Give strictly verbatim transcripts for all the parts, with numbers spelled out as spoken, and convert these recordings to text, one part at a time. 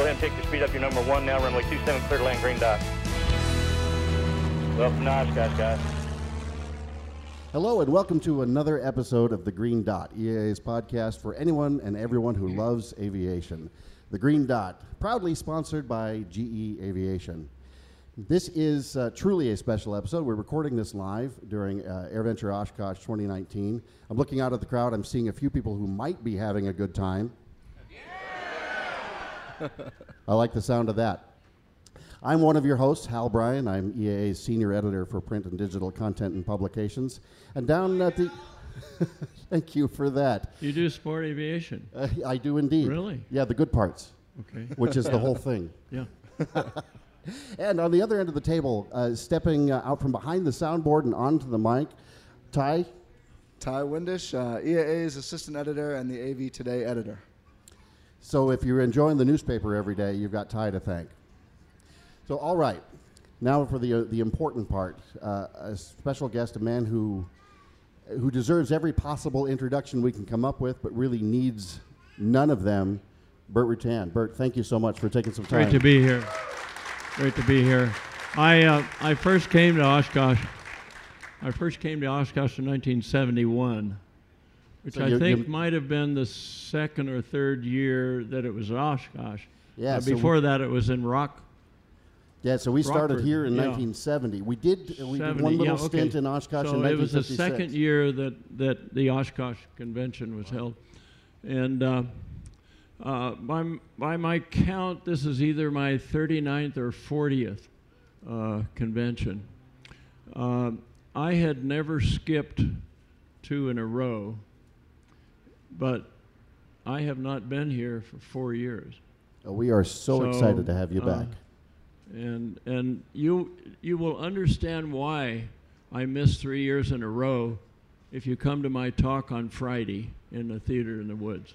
Go ahead and take your speed up. Your number one now, runway two seven, clear to land, green dot. Well, nice, guys, guys. Hello and welcome to another episode of The Green Dot, E A A's podcast for anyone and everyone who loves aviation. The Green Dot, proudly sponsored by G E Aviation. This is uh, truly a special episode. We're recording this live during uh, AirVenture Oshkosh twenty nineteen. I'm looking out at the crowd. I'm seeing a few people who might be having a good time. Yeah! I like the sound of that. I'm one of your hosts, Hal Bryan. I'm E A A's Senior Editor for Print and Digital Content and Publications. And down at the... Thank you for that. You do Sport Aviation. Uh, I do indeed. Really? Yeah, the good parts. Okay. Which is the whole thing. Yeah. And on the other end of the table, uh, stepping uh, out from behind the soundboard and onto the mic, Ty? Ty Windisch, uh, E A A's Assistant Editor and the A V Today Editor. So if you're enjoying the newspaper every day, you've got Ty to thank. So all right, now for the uh, the important part, uh, a special guest, a man who who deserves every possible introduction we can come up with, but really needs none of them, Bert Rutan. Bert, thank you so much for taking some time. Great to be here. Great to be here. I uh, I first came to Oshkosh. I first came to Oshkosh in nineteen seventy-one, which so I think might have been the second or third year that it was at Oshkosh. Yeah. Uh, before so that, it was in Rock. Yeah, so we Rockford, started here in yeah. nineteen seventy. We did we seventy, did one little yeah, okay. stint in Oshkosh so in nineteen fifty-six. So it was the second year that, that the Oshkosh convention was wow. held. And uh, uh, by, by my count, this is either my thirty-ninth or fortieth uh, convention. Uh, I had never skipped two in a row, but I have not been here for four years. Oh, we are so, so excited to have you uh, back. And and you you will understand why I missed three years in a row if you come to my talk on Friday in the Theater in the Woods.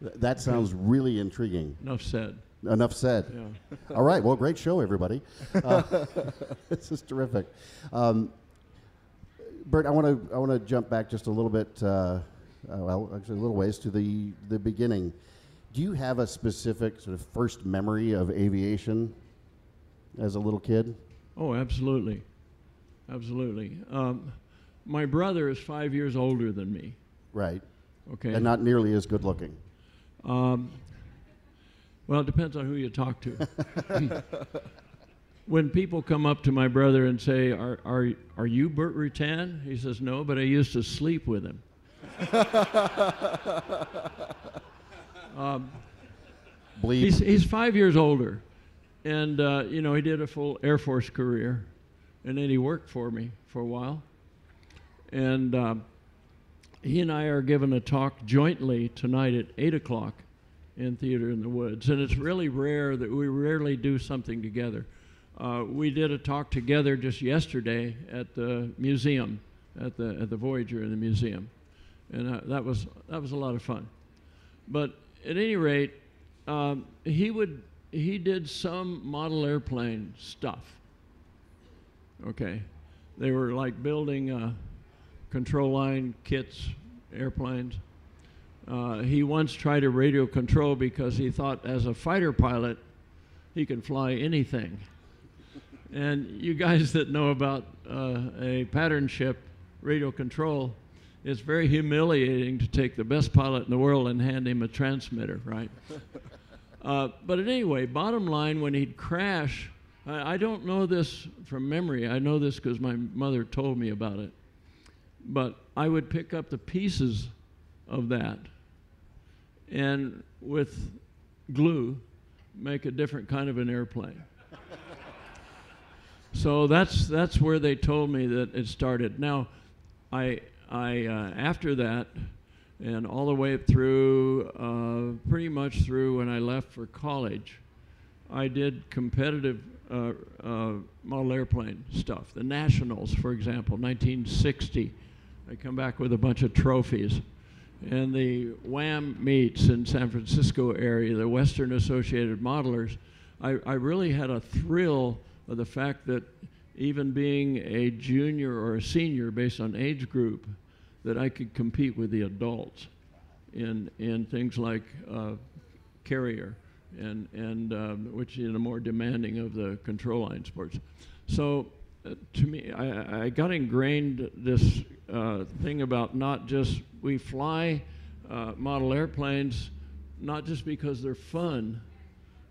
That sounds really intriguing. Enough said. Enough said. Yeah. All right. Well, great show, everybody. Uh, this is terrific. Um, Bert, I want to I want to jump back just a little bit. Uh, uh, well, actually, a little ways to the the beginning. Do you have a specific sort of first memory of aviation as a little kid? Oh, absolutely. Absolutely. Um, my brother is five years older than me. Right. Okay. And not nearly as good looking. Um, well, it depends on who you talk to. When people come up to my brother and say, are, are, are you Bert Rutan? He says, no, but I used to sleep with him. Um, he's, he's five years older, and uh, you know, he did a full Air Force career, and then he worked for me for a while, and uh, he and I are giving a talk jointly tonight at eight o'clock in Theater in the Woods, and it's really rare that we rarely do something together. Uh, we did a talk together just yesterday at the museum, at the, at the Voyager in the museum, and uh, that was, that was a lot of fun. But at any rate, um, he would he did some model airplane stuff. Okay, they were like building uh, control line kits, airplanes. Uh, he once tried a radio control because he thought as a fighter pilot, he can fly anything. And you guys that know about uh, a pattern ship radio control, it's very humiliating to take the best pilot in the world and hand him a transmitter, right? uh, but anyway, bottom line, when he'd crash, I, I don't know this from memory. I know this because my mother told me about it. But I would pick up the pieces of that and with glue make a different kind of an airplane. So that's, that's where they told me that it started. Now, I... I, uh, after that, and all the way through, uh, pretty much through when I left for college, I did competitive uh, uh, model airplane stuff. The Nationals, for example, nineteen sixty. I come back with a bunch of trophies. And the WAM meets in San Francisco area, the Western Associated Modelers, I, I really had a thrill of the fact that even being a junior or a senior based on age group, that I could compete with the adults in in things like uh, carrier and, and um, which is, you know, more demanding of the control line sports. So uh, to me, I, I got ingrained this uh, thing about not just, we fly uh, model airplanes, not just because they're fun,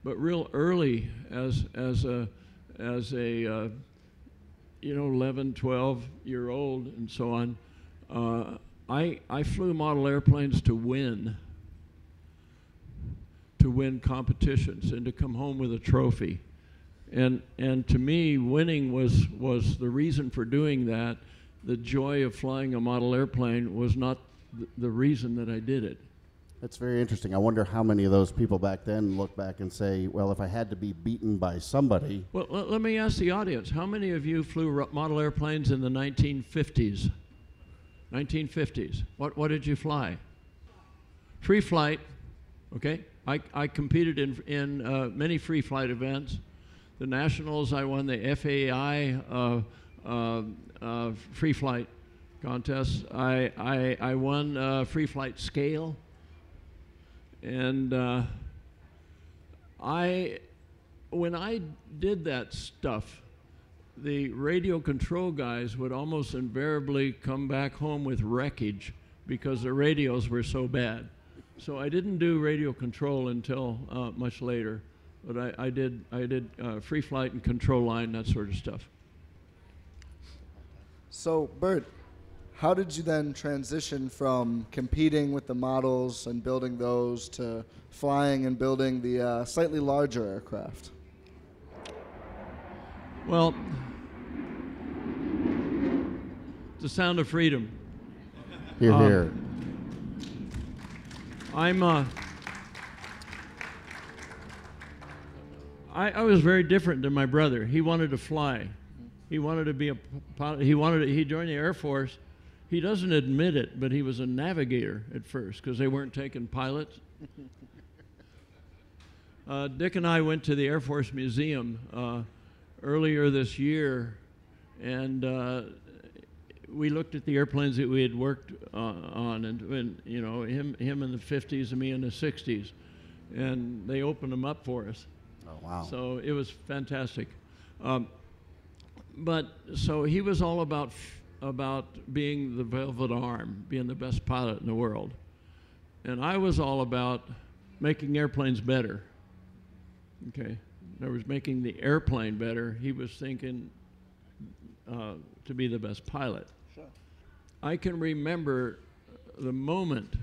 but real early as, as a, as a uh, you know, eleven, twelve year old and so on. Uh, I, I flew model airplanes to win, to win competitions and to come home with a trophy. And, and to me, winning was, was the reason for doing that. The joy of flying a model airplane was not th the reason that I did it. That's very interesting. I wonder how many of those people back then look back and say, well, if I had to be beaten by somebody. Well, let me ask the audience, how many of you flew model airplanes in the nineteen fifties? nineteen fifties. What, what did you fly? Free flight, okay? I, I competed in, in uh, many free flight events. The Nationals, I won the F A I uh, uh, uh, free flight contest. I, I, I won uh, free flight scale. And uh, I, when I did that stuff, the radio control guys would almost invariably come back home with wreckage because the radios were so bad. So I didn't do radio control until uh, much later, but I, I did, I did uh, free flight and control line, that sort of stuff. So, Bert, how did you then transition from competing with the models and building those to flying and building the uh, slightly larger aircraft? Well, the sound of freedom. Hear, um, hear. I'm, uh, I, I was very different than my brother. He wanted to fly. He wanted to be a pilot. He wanted to, he joined the Air Force. He doesn't admit it, but he was a navigator at first because they weren't taking pilots. uh, Dick and I went to the Air Force Museum uh, earlier this year, and uh, we looked at the airplanes that we had worked uh, on, and, and you know, him, him in the fifties and me in the sixties, and they opened them up for us. Oh, wow. So it was fantastic. Um, but so he was all about about being the velvet arm, being the best pilot in the world. And I was all about making airplanes better, okay? I was making the airplane better. He was thinking uh, to be the best pilot. Sure. I can remember the moment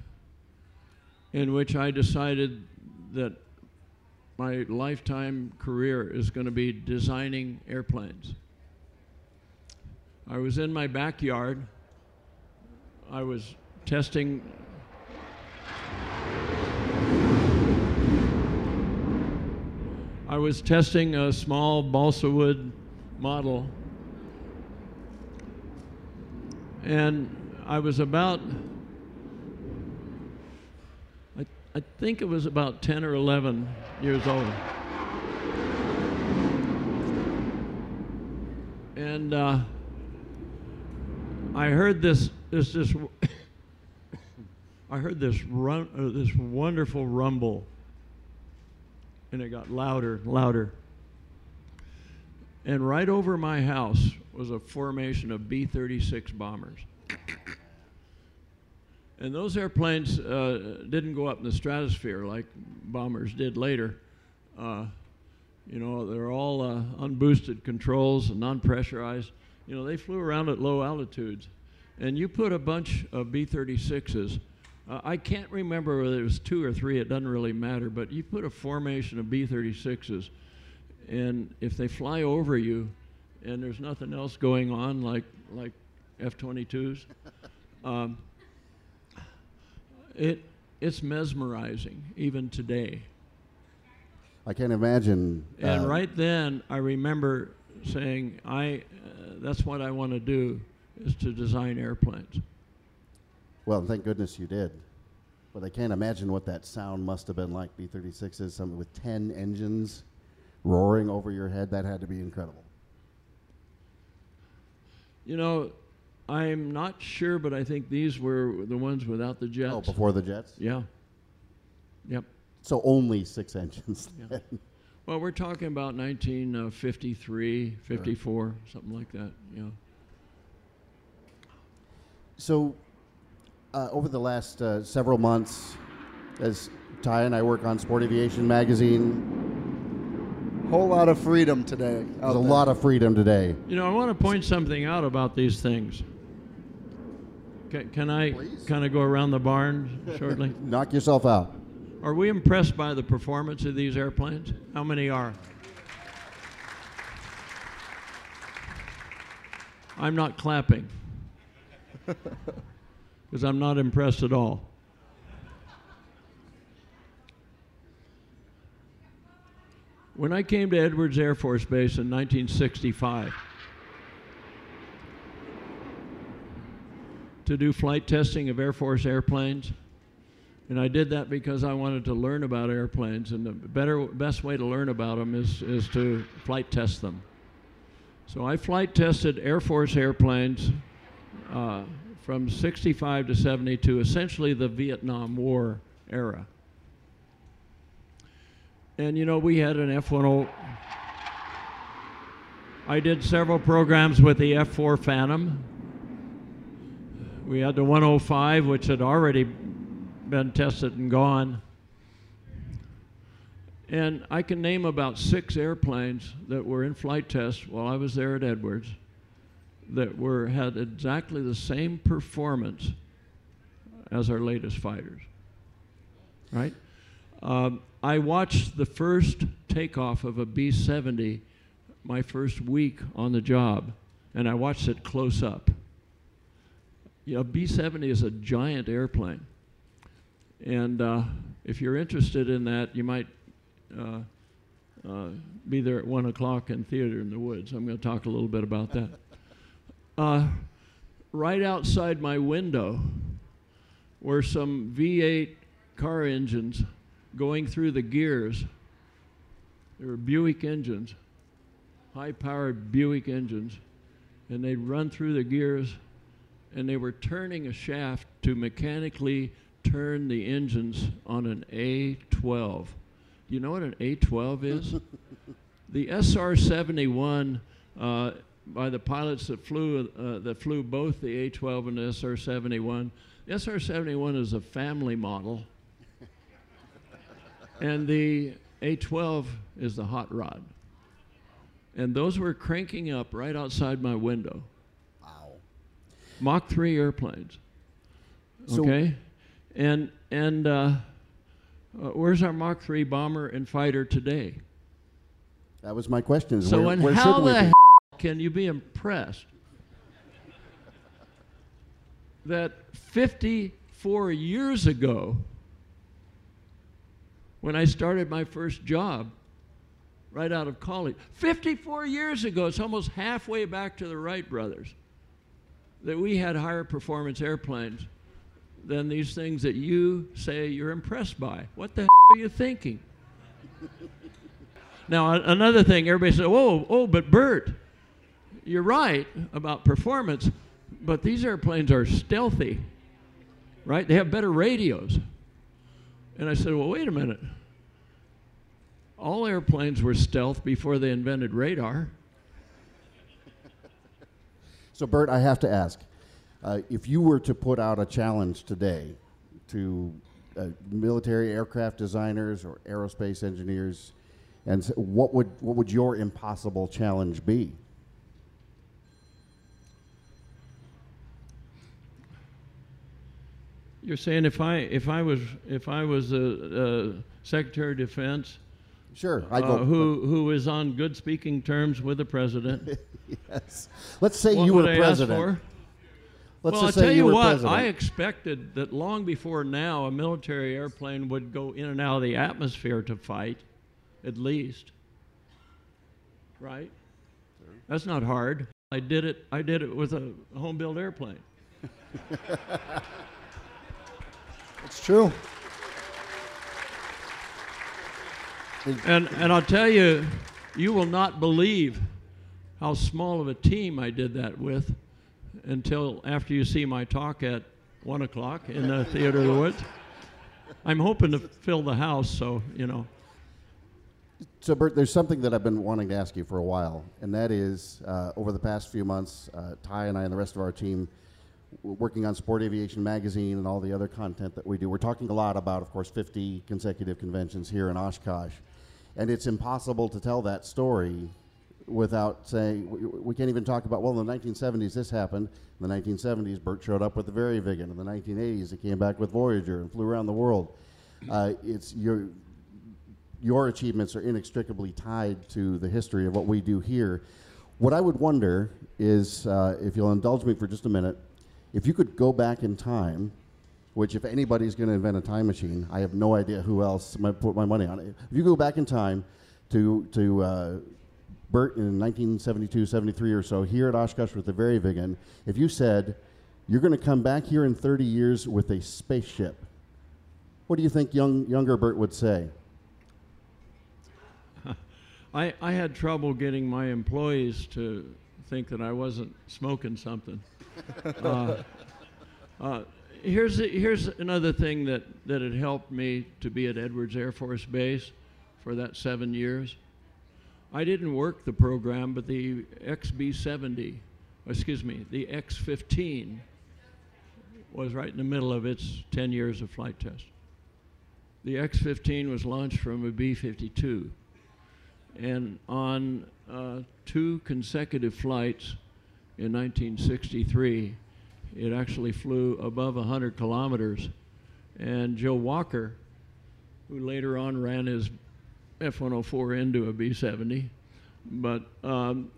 in which I decided that my lifetime career is going to be designing airplanes. I was in my backyard. I was testing. I was testing a small balsa wood model. And I was about, I, I think it was about ten or eleven years old. And uh, I heard this, this, this I heard this run, uh, this wonderful rumble, and it got louder, louder. And right over my house was a formation of B thirty-six bombers. And those airplanes uh, didn't go up in the stratosphere like bombers did later. Uh, you know, they're all uh, unboosted controls and non-pressurized. You know, they flew around at low altitudes. And you put a bunch of B thirty-sixes, uh, I can't remember whether it was two or three, it doesn't really matter, but you put a formation of B thirty-sixes, and if they fly over you and there's nothing else going on like, like F twenty-twos, um, it, it's mesmerizing even today. I can't imagine. Uh, and right then, I remember saying, I, uh, that's what I want to do, is to design airplanes. Well, thank goodness you did. But I can't imagine what that sound must have been like, B thirty-sixes, something with ten engines roaring over your head. That had to be incredible. You know, I'm not sure, but I think these were the ones without the jets. Oh, before the jets? Yeah. Yep. So only six engines. Yeah. Well, we're talking about nineteen fifty-three, fifty-four, right, something like that. Yeah. So uh, over the last uh, several months, as Ty and I work on Sport Aviation magazine, whole lot of freedom today. There's a lot of freedom today. You know, I want to point something out about these things. C can I kind of go around the barn shortly? Knock yourself out. Are we impressed by the performance of these airplanes? How many are? I'm not clapping because I'm not impressed at all. When I came to Edwards Air Force Base in nineteen sixty-five to do flight testing of Air Force airplanes, and I did that because I wanted to learn about airplanes, and the better, best way to learn about them is, is to flight test them. So I flight tested Air Force airplanes uh, from sixty-five to seventy-two, essentially the Vietnam War era. And you know, we had an F ten. I did several programs with the F four Phantom. We had the one oh five, which had already been tested and gone. And I can name about six airplanes that were in flight tests while I was there at Edwards that were had exactly the same performance as our latest fighters, right? Um, I watched the first takeoff of a B seventy my first week on the job, and I watched it close up. You know, B seventy is a giant airplane. And uh, if you're interested in that, you might uh, uh, be there at one o'clock in Theater in the Woods. I'm going to talk a little bit about that. Uh, right outside my window were some V eight car engines going through the gears. They were Buick engines, high-powered Buick engines, and they'd run through the gears, and they were turning a shaft to mechanically turn the engines on an A twelve. Do you know what an A twelve is? The S R seventy-one, uh, by the pilots that flew, uh, that flew both the A twelve and the S R seventy-one, the S R seventy-one is a family model, and the A twelve is the hot rod. And those were cranking up right outside my window. Wow. Mach three airplanes. So okay? And, and uh, uh, where's our Mach three bomber and fighter today? That was my question. So where, in where how the hell can you be impressed that fifty-four years ago, when I started my first job right out of college, fifty-four years ago, it's almost halfway back to the Wright brothers, that we had higher performance airplanes than these things that you say you're impressed by. What the hell are you thinking? Now, another thing, everybody says, oh, oh, but Bert, you're right about performance, but these airplanes are stealthy, right? They have better radios. And I said, well, wait a minute. All airplanes were stealth before they invented radar. So, Bert, I have to ask. Uh, if you were to put out a challenge today to uh, military aircraft designers or aerospace engineers, and so what would what would your impossible challenge be? You're saying if I if I was if I was a, a Secretary of Defense, sure, I uh, who who is on good speaking terms with the president? Yes. Let's say what you were would president. I ask for? Let's well, I'll tell you, you what, president. I expected that long before now a military airplane would go in and out of the atmosphere to fight, at least, right? Sure. That's not hard. I did it, I did it with a home-built airplane. It's true. And, and I'll tell you, you will not believe how small of a team I did that with, until after you see my talk at one o'clock in the Theater of the Woods. I'm hoping to fill the house, so, you know. So, Bert, there's something that I've been wanting to ask you for a while, and that is, uh, over the past few months, uh, Ty and I and the rest of our team working on Sport Aviation Magazine and all the other content that we do, we're talking a lot about, of course, fifty consecutive conventions here in Oshkosh. And it's impossible to tell that story without saying, we, we can't even talk about, well, in the nineteen seventies this happened, in the nineteen seventies Bert showed up with the VariViggen, in the nineteen eighties he came back with Voyager and flew around the world. Uh, it's your, your achievements are inextricably tied to the history of what we do here. What I would wonder is, uh, if you'll indulge me for just a minute, if you could go back in time, which if anybody's going to invent a time machine, I have no idea who else might put my money on it. If you go back in time to, to uh, Bert in nineteen seventy-two, seventy-three or so, here at Oshkosh with the VariViggen, if you said, you're going to come back here in thirty years with a spaceship, what do you think young, younger Bert would say? I, I had trouble getting my employees to think that I wasn't smoking something. uh, uh, Here's, here's another thing that, that had helped me to be at Edwards Air Force Base for that seven years. I didn't work the program, but the X B seventy, excuse me, the X fifteen was right in the middle of its ten years of flight test. The X fifteen was launched from a B fifty-two. And on uh, two consecutive flights in nineteen sixty-three, it actually flew above one hundred kilometers. And Joe Walker, who later on ran his F one oh four into a B seventy, but um,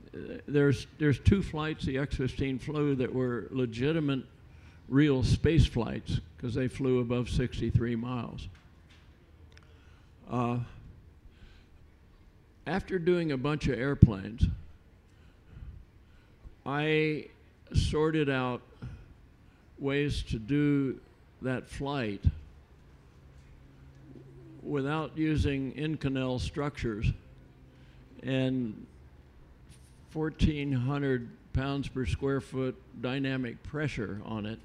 there's, there's two flights the X fifteen flew that were legitimate, real space flights, because they flew above sixty-three miles. Uh, after doing a bunch of airplanes, I sorted out ways to do that flight without using in-canal structures, and fourteen hundred pounds per square foot dynamic pressure on it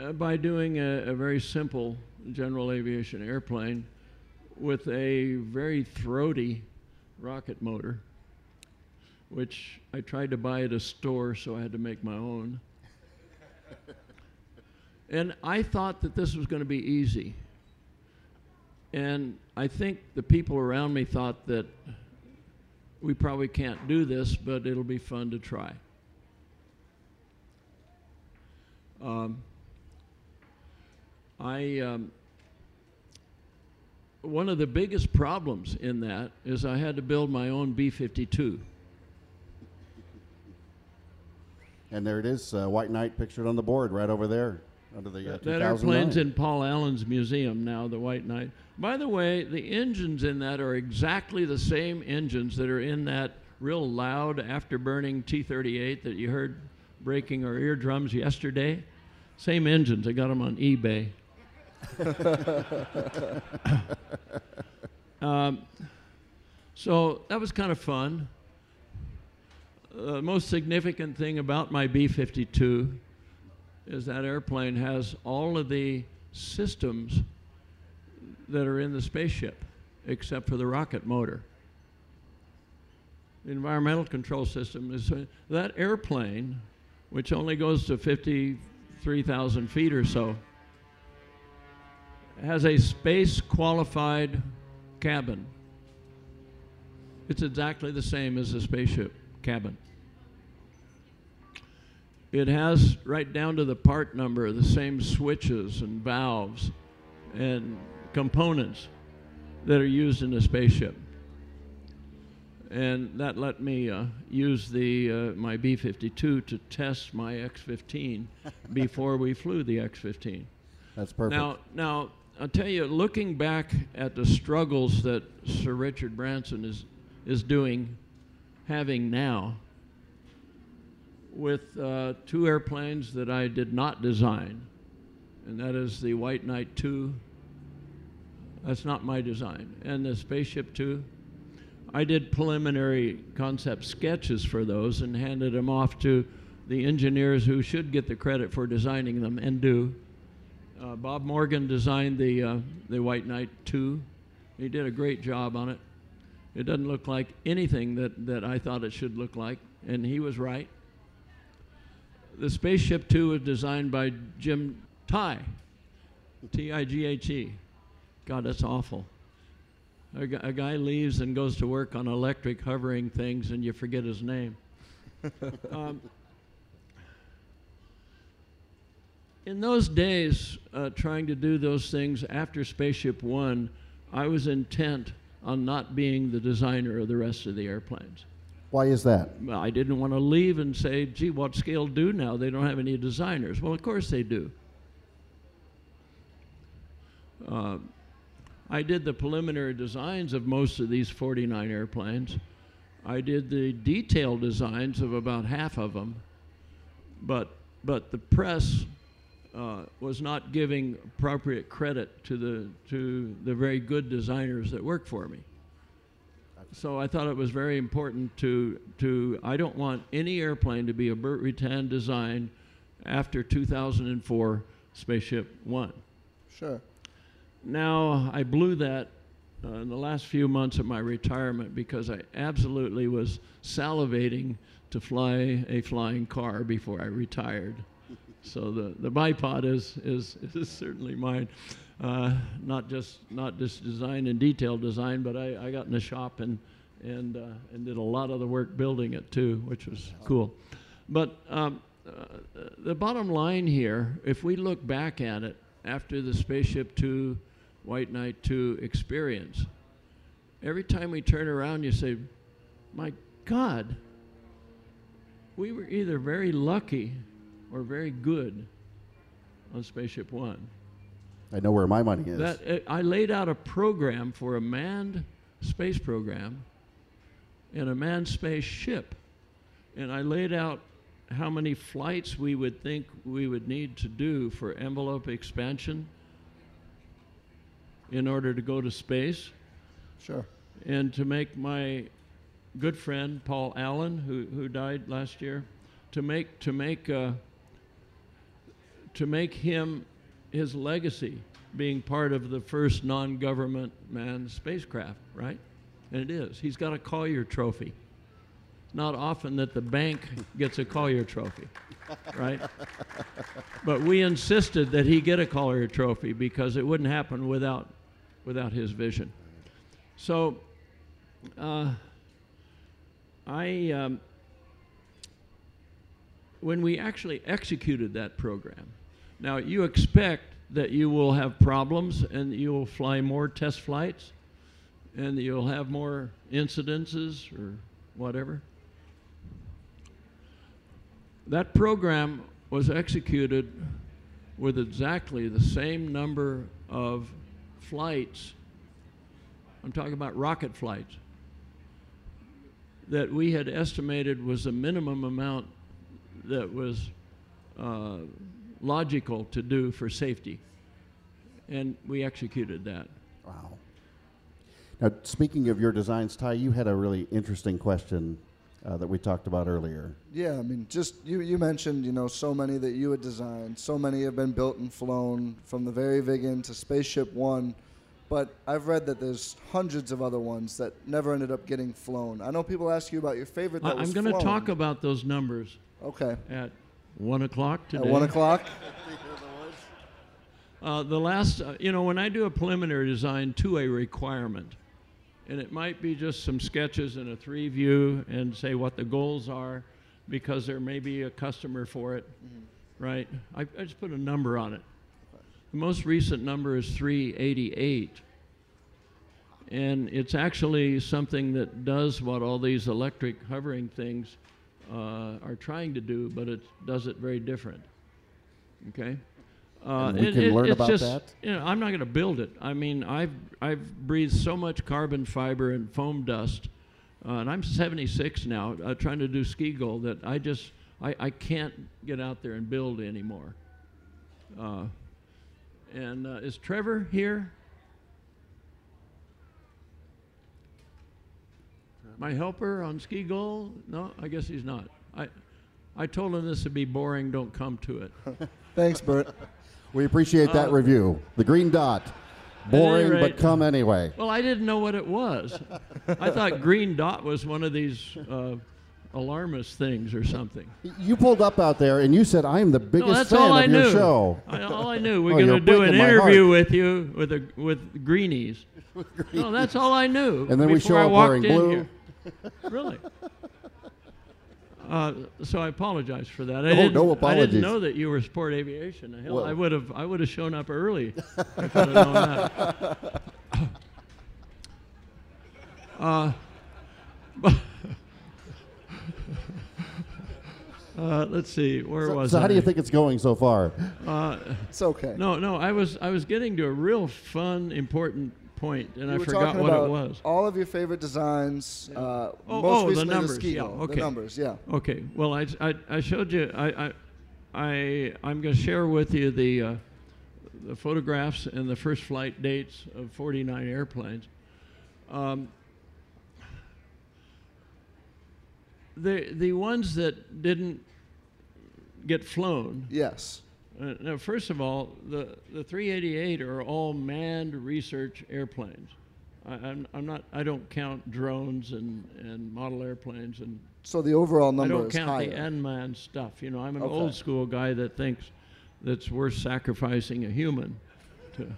uh, by doing a, a very simple general aviation airplane with a very throaty rocket motor, which I tried to buy at a store, so I had to make my own. And I thought that this was going to be easy. And I think the people around me thought that we probably can't do this, but it'll be fun to try. Um, I, um, one of the biggest problems in that is I had to build my own B fifty-two. And there it is, uh, White Knight pictured on the board right over there under the uh, that airplane's in Paul Allen's museum now, the White Knight. By the way, the engines in that are exactly the same engines that are in that real loud afterburning T thirty-eight that you heard breaking our eardrums yesterday. Same engines. I got them on eBay. um, so that was kind of fun. The most significant thing about my B fifty-two is that airplane has all of the systems that are in the spaceship, except for the rocket motor. The environmental control system is uh, that airplane, which only goes to fifty-three thousand feet or so, has a space-qualified cabin. It's exactly the same as the spaceship cabin. It has, right down to the part number, the same switches and valves and components that are used in a spaceship. And that let me uh, use the, uh, my B fifty-two to test my X fifteen before we flew the X fifteen. That's perfect. Now, now, I'll tell you, looking back at the struggles that Sir Richard Branson is, is doing, having now, with uh, two airplanes that I did not design, and that is the White Knight Two. That's not my design. And the Spaceship Two. I did preliminary concept sketches for those and handed them off to the engineers who should get the credit for designing them, and do. Uh, Bob Morgan designed the, uh, the White Knight Two. He did a great job on it. It doesn't look like anything that, that I thought it should look like, and he was right. The Spaceship Two was designed by Jim Tighe, T I G H E. God, that's awful. A, gu a guy leaves and goes to work on electric hovering things, and you forget his name. um, in those days, uh, trying to do those things after Spaceship One, I was intent on not being the designer of the rest of the airplanes. Why is that? I didn't want to leave and say, gee, what scale do now? They don't have any designers. Well, of course they do. Uh, I did the preliminary designs of most of these forty-nine airplanes. I did the detailed designs of about half of them, but, but the press uh, was not giving appropriate credit to the, to the very good designers that worked for me. So I thought it was very important to, to I don't want any airplane to be a Bert Rutan design after two thousand four Spaceship One. Sure. Now, I blew that uh, in the last few months of my retirement because I absolutely was salivating to fly a flying car before I retired. So the, the bipod is, is, is certainly mine. Uh, not just not just design and detail design, but I, I got in the shop and, and, uh, and did a lot of the work building it too, which was cool. But um, uh, the bottom line here, if we look back at it after the Spaceship Two, White Knight Two experience. Every time we turn around, you say, my God, we were either very lucky or very good on Spaceship One. I know where my money is. That, it, I laid out a program for a manned space program and a manned space ship. And I laid out how many flights we would think we would need to do for envelope expansion in order to go to space. Sure. And to make my good friend Paul Allen, who, who died last year, to make to make uh, to make him his legacy being part of the first non-government manned spacecraft, right? And it is. He's got a Collier Trophy. Not often that the bank gets a Collier Trophy, right? But we insisted that he get a Collier Trophy because it wouldn't happen without without his vision. So uh, I, um, when we actually executed that program, now you expect that you will have problems and you will fly more test flights and you'll have more incidences or whatever. That program was executed with exactly the same number of flights, I'm talking about rocket flights, that we had estimated was the minimum amount that was uh, logical to do for safety. And we executed that. Wow. Now, speaking of your designs, Ty, you had a really interesting question Uh, that we talked about earlier. Yeah, I mean, just you, you mentioned, you know, so many that you had designed, so many have been built and flown from the VariViggen to Spaceship One, but I've read that there's hundreds of other ones that never ended up getting flown. I know people ask you about your favorite that I, was I'm going to talk about those numbers. Okay. At one o'clock today. At one o'clock. uh, the last, uh, you know, when I do a preliminary design to a requirement, and it might be just some sketches and a three view and say what the goals are because there may be a customer for it, mm-hmm. right? I, I just put a number on it. The most recent number is three eighty-eight. And it's actually something that does what all these electric hovering things uh, are trying to do, but it does it very different, okay? Uh, and we can it, learn about just, that. You know, I'm not going to build it. I mean, I've I've breathed so much carbon fiber and foam dust, uh, and I'm seventy-six now, uh, trying to do SkiGull that I just I, I can't get out there and build anymore. Uh, and uh, is Trevor here? My helper on SkiGull? No, I guess he's not. I I told him this would be boring. Don't come to it. Thanks, Bert. We appreciate that uh, review. The Green Dot. Boring, rate, but come anyway. Well, I didn't know what it was. I thought Green Dot was one of these uh, alarmist things or something. You pulled up out there and you said, I am the biggest no, that's fan all of I your knew. show. I, all I knew. We're oh, going to do an interview with you with the, with Greenies. with Greenies. No, that's all I knew. And then we show up wearing blue. Here. Really? Uh, so I apologize for that. I, oh, didn't, no apologies. I didn't know that you were Sport Aviation. Hell, well. I would have I would have shown up early if I'd have known that. Uh, but uh, let's see, where so, was So I? how do you think it's going so far? Uh, it's okay. No, no, I was I was getting to a real fun, important point, and you I forgot what about it was. All of your favorite designs, yeah. uh, oh, most oh, recently the, numbers, the SkiGull. Yeah, okay. The numbers, yeah. Okay. Well, I, I, I showed you. I, I, I I'm going to share with you the, uh, the photographs and the first flight dates of forty-nine airplanes. Um, the the ones that didn't get flown. Yes. Uh, now, first of all, the, the three eighty-eight are all manned research airplanes. I, I'm, I'm not. I don't count drones and, and model airplanes and. So the overall number is higher. I don't count higher. the unmanned stuff. You know, I'm an okay. old school guy that thinks that's worth sacrificing a human. To.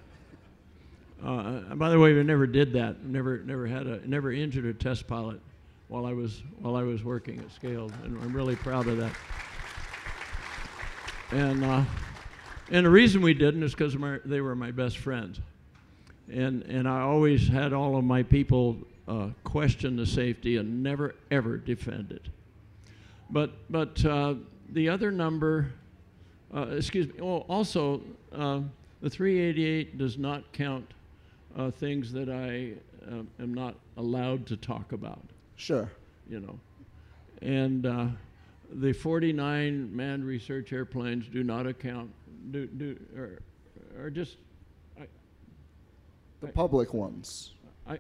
Uh, by the way, we never did that. Never, never had a. Never injured a test pilot while I was while I was working at Scaled, and I'm really proud of that. And. Uh, And the reason we didn't is because they were my best friends. And, and I always had all of my people uh, question the safety and never, ever defend it. But, but uh, the other number, uh, excuse me, oh, also, uh, the three eighty-eight does not count uh, things that I uh, am not allowed to talk about. Sure. You know. And uh, the forty-nine manned research airplanes do not account Do, do, or, or just I, the I, public ones. I,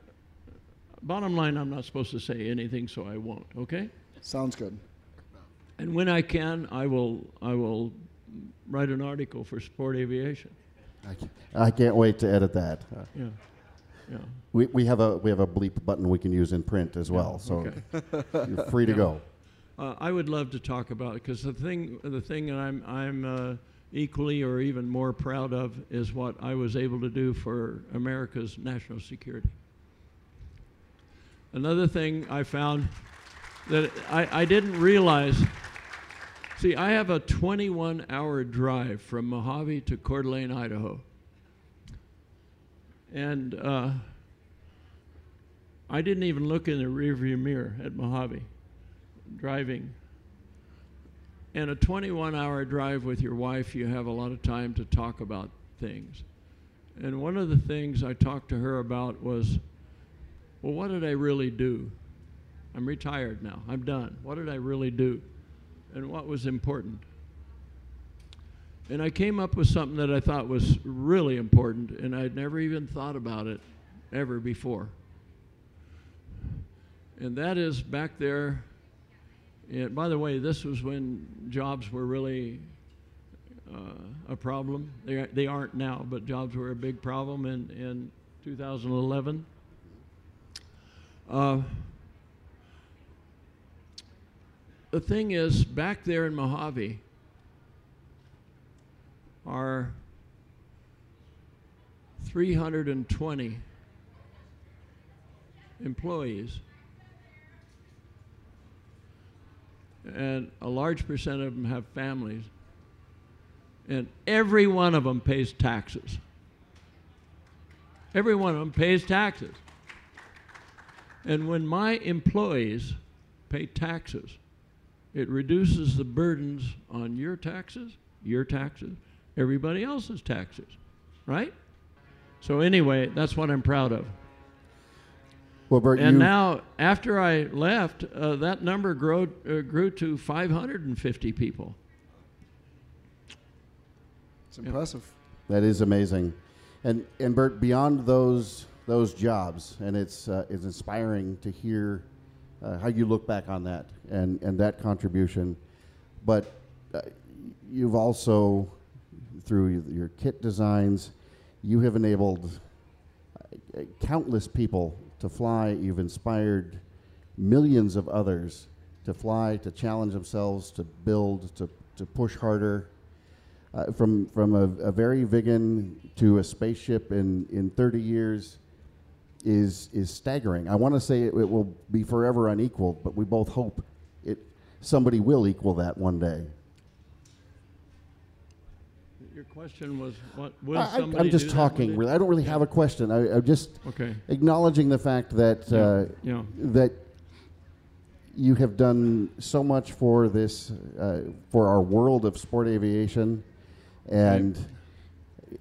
bottom line, I'm not supposed to say anything, so I won't. Okay. Sounds good. And when I can, I will. I will write an article for Sport Aviation. I can't, I can't wait to edit that. Uh, yeah. Yeah. We we have a we have a bleep button we can use in print as well. Yeah, so okay. You're free to yeah. go. Uh, I would love to talk about it because the thing the thing that I'm I'm. Uh, equally or even more proud of is what I was able to do for America's national security. Another thing I found that I, I didn't realize, see, I have a twenty-one hour drive from Mojave to Coeur d'Alene, Idaho. And uh, I didn't even look in the rearview mirror at Mojave, driving. And a twenty-one hour drive with your wife, you have a lot of time to talk about things. And one of the things I talked to her about was, well, what did I really do? I'm retired now. I'm done. What did I really do? And what was important? And I came up with something that I thought was really important, and I'd never even thought about it ever before. And that is back there. It, by the way, this was when jobs were really uh, a problem. They, they aren't now, but jobs were a big problem in, in two thousand eleven. Uh, the thing is, back there in Mojave are three hundred twenty employees. And a large percent of them have families. And every one of them pays taxes. Every one of them pays taxes. And when my employees pay taxes, it reduces the burdens on your taxes, your taxes, everybody else's taxes, right? So anyway, that's what I'm proud of. Well, Bert, and now, after I left, uh, that number grew, uh, grew to five hundred fifty people. It's impressive. Yeah. That is amazing. And, and Bert, beyond those, those jobs, and it's, uh, it's inspiring to hear uh, how you look back on that and, and that contribution, but uh, you've also, through your kit designs, you have enabled countless people to fly. You've inspired millions of others to fly, to challenge themselves, to build, to, to push harder. Uh, from from a, a VariViggen to a spaceship in, in thirty years is is staggering. I want to say it, it will be forever unequaled, but we both hope it somebody will equal that one day. Your question was, what will I, somebody I'm just do talking. Really, I don't really yeah. have a question. I, I'm just okay. acknowledging the fact that uh, yeah. Yeah. that you have done so much for this, uh, for our world of sport aviation, and right.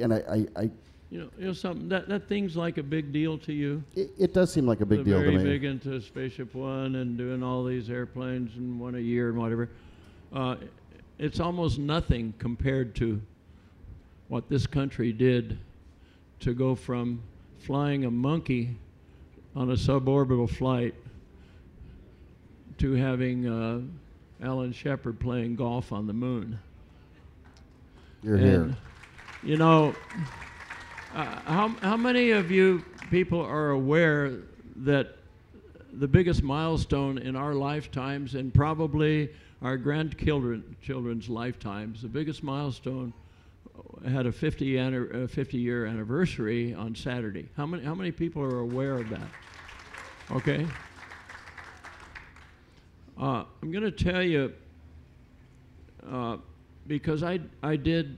and I, I, I you know, you know something that that thing's like a big deal to you. It, it does seem like a big the deal to me. Very big into Spaceship One and doing all these airplanes and one a year and whatever. Uh, It's almost nothing compared to what this country did to go from flying a monkey on a suborbital flight to having uh, Alan Shepard playing golf on the moon. You're and, here. You know, uh, how, how many of you people are aware that the biggest milestone in our lifetimes, and probably our grandchildren children's lifetimes, the biggest milestone had a fifty year anniversary on Saturday. How many, how many people are aware of that? Okay. Uh, I'm going to tell you, uh, because I, I did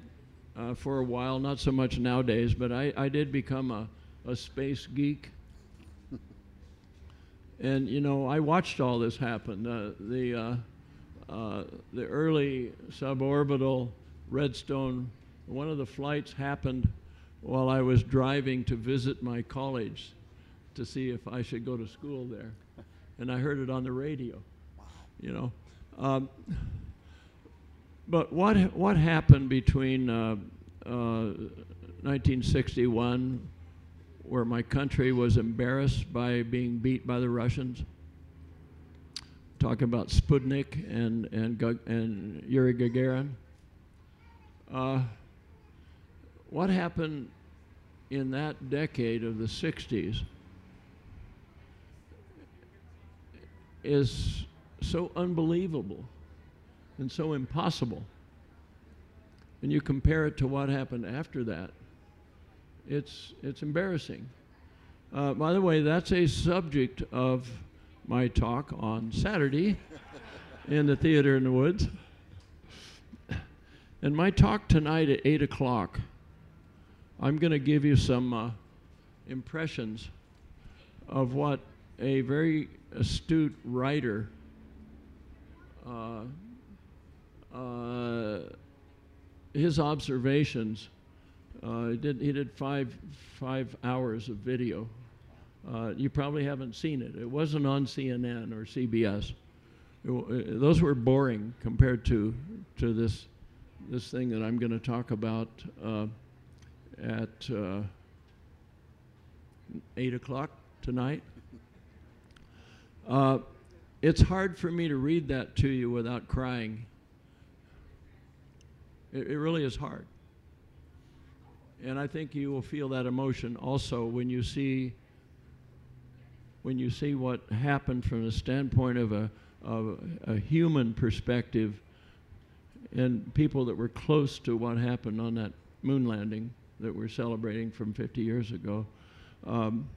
uh, for a while, not so much nowadays, but I, I did become a, a space geek. And, you know, I watched all this happen. Uh, the... Uh, Uh, the early suborbital Redstone, one of the flights happened while I was driving to visit my college to see if I should go to school there. And I heard it on the radio, you know. Um, but what, what happened between uh, uh, nineteen sixty-one, where my country was embarrassed by being beat by the Russians, talking about Sputnik and, and, and Yuri Gagarin. Uh, what happened in that decade of the sixties is so unbelievable and so impossible. And you compare it to what happened after that, it's, it's embarrassing. Uh, by the way, that's a subject of my talk on Saturday in the Theater in the Woods. And my talk tonight at eight o'clock, I'm going to give you some uh, impressions of what a very astute writer uh, uh, his observations. Uh, he did, he did five, five hours of video. Uh, you probably haven't seen it. It wasn't on C N N or C B S. It, it, those were boring compared to to this this thing that I'm going to talk about uh, at uh, eight o'clock tonight. Uh, it's hard for me to read that to you without crying. It, it really is hard, and I think you will feel that emotion also when you see. When you see what happened from the standpoint of a, of a human perspective and people that were close to what happened on that moon landing that we're celebrating from fifty years ago, um,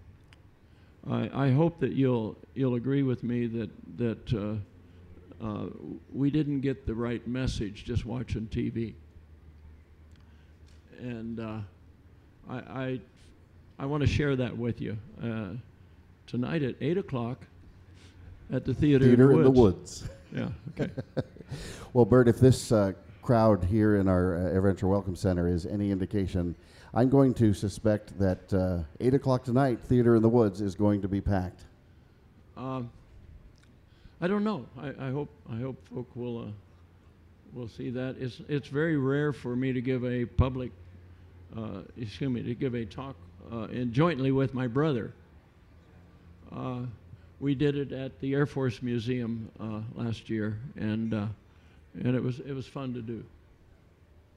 I, I hope that you'll, you'll agree with me that, that uh, uh, we didn't get the right message just watching T V. And uh, I, I, I want to share that with you. Uh, Tonight at eight o'clock at the Theater, Theater in the Woods. Yeah, okay. Well, Bert, if this uh, crowd here in our uh, AirVenture Welcome Center is any indication, I'm going to suspect that uh, eight o'clock tonight, Theater in the Woods is going to be packed. Um, I don't know. I, I, hope, I hope folk will, uh, will see that. It's, it's very rare for me to give a public, uh, excuse me, to give a talk uh, and jointly with my brother. Uh, we did it at the Air Force Museum uh, last year, and uh, and it was it was fun to do.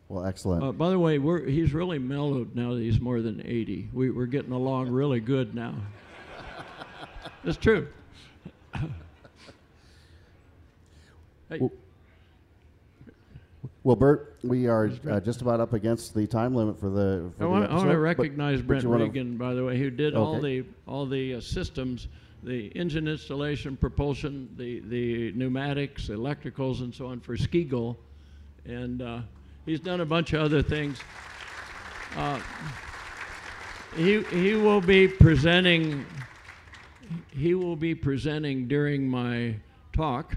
Well, excellent. Uh, by the way, we're, he's really mellowed now that he's more than eighty. We, we're getting along really good now. It's true. Hey. Well, well, Bert, we are uh, just about up against the time limit for the. For I, the want, I want to recognize but, Brent but Regan, by the way, who did okay. all the all the uh, systems, the engine installation, propulsion, the the pneumatics, electricals, and so on for SkiGull, and. Uh, He's done a bunch of other things. Uh, he he will be presenting. He will be presenting during my talk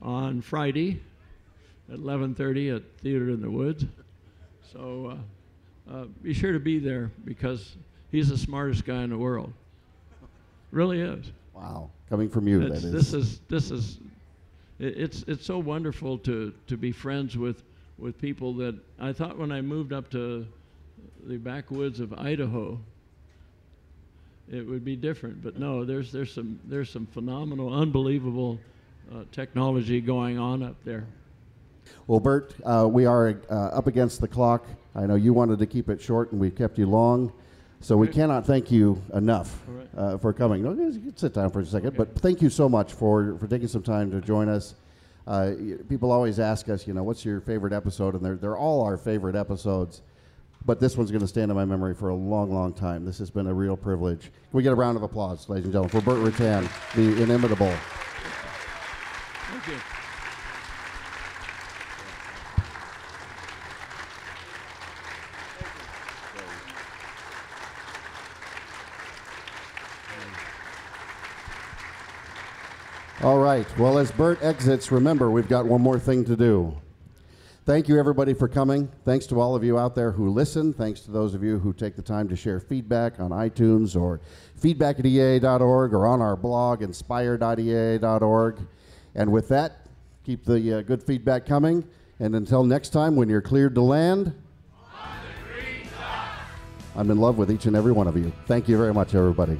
on Friday at eleven thirty at Theater in the Woods. So uh, uh, be sure to be there because he's the smartest guy in the world. Really is. Wow, coming from you, it's, that is. This is this is. It, it's it's so wonderful to to be friends with. with people that I thought when I moved up to the backwoods of Idaho, it would be different. But no, there's there's some there's some phenomenal, unbelievable uh, technology going on up there. Well, Bert, uh, we are uh, up against the clock. I know you wanted to keep it short, and we kept you long, so we cannot thank you enough uh, for coming. No, you can sit down for a second, okay. But thank you so much for for taking some time to join us. Uh, people always ask us, you know, what's your favorite episode? And they're, they're all our favorite episodes. But this one's going to stand in my memory for a long, long time. This has been a real privilege. Can we get a round of applause, ladies and gentlemen, for Bert Rutan, the inimitable. Thank you. All right. Well, as Bert exits, remember, we've got one more thing to do. Thank you, everybody, for coming. Thanks to all of you out there who listen. Thanks to those of you who take the time to share feedback on iTunes or feedback at E A A dot org or on our blog, inspire dot E A A dot org. And with that, keep the uh, good feedback coming. And until next time, when you're cleared to land, on the green dot. I'm in love with each and every one of you. Thank you very much, everybody.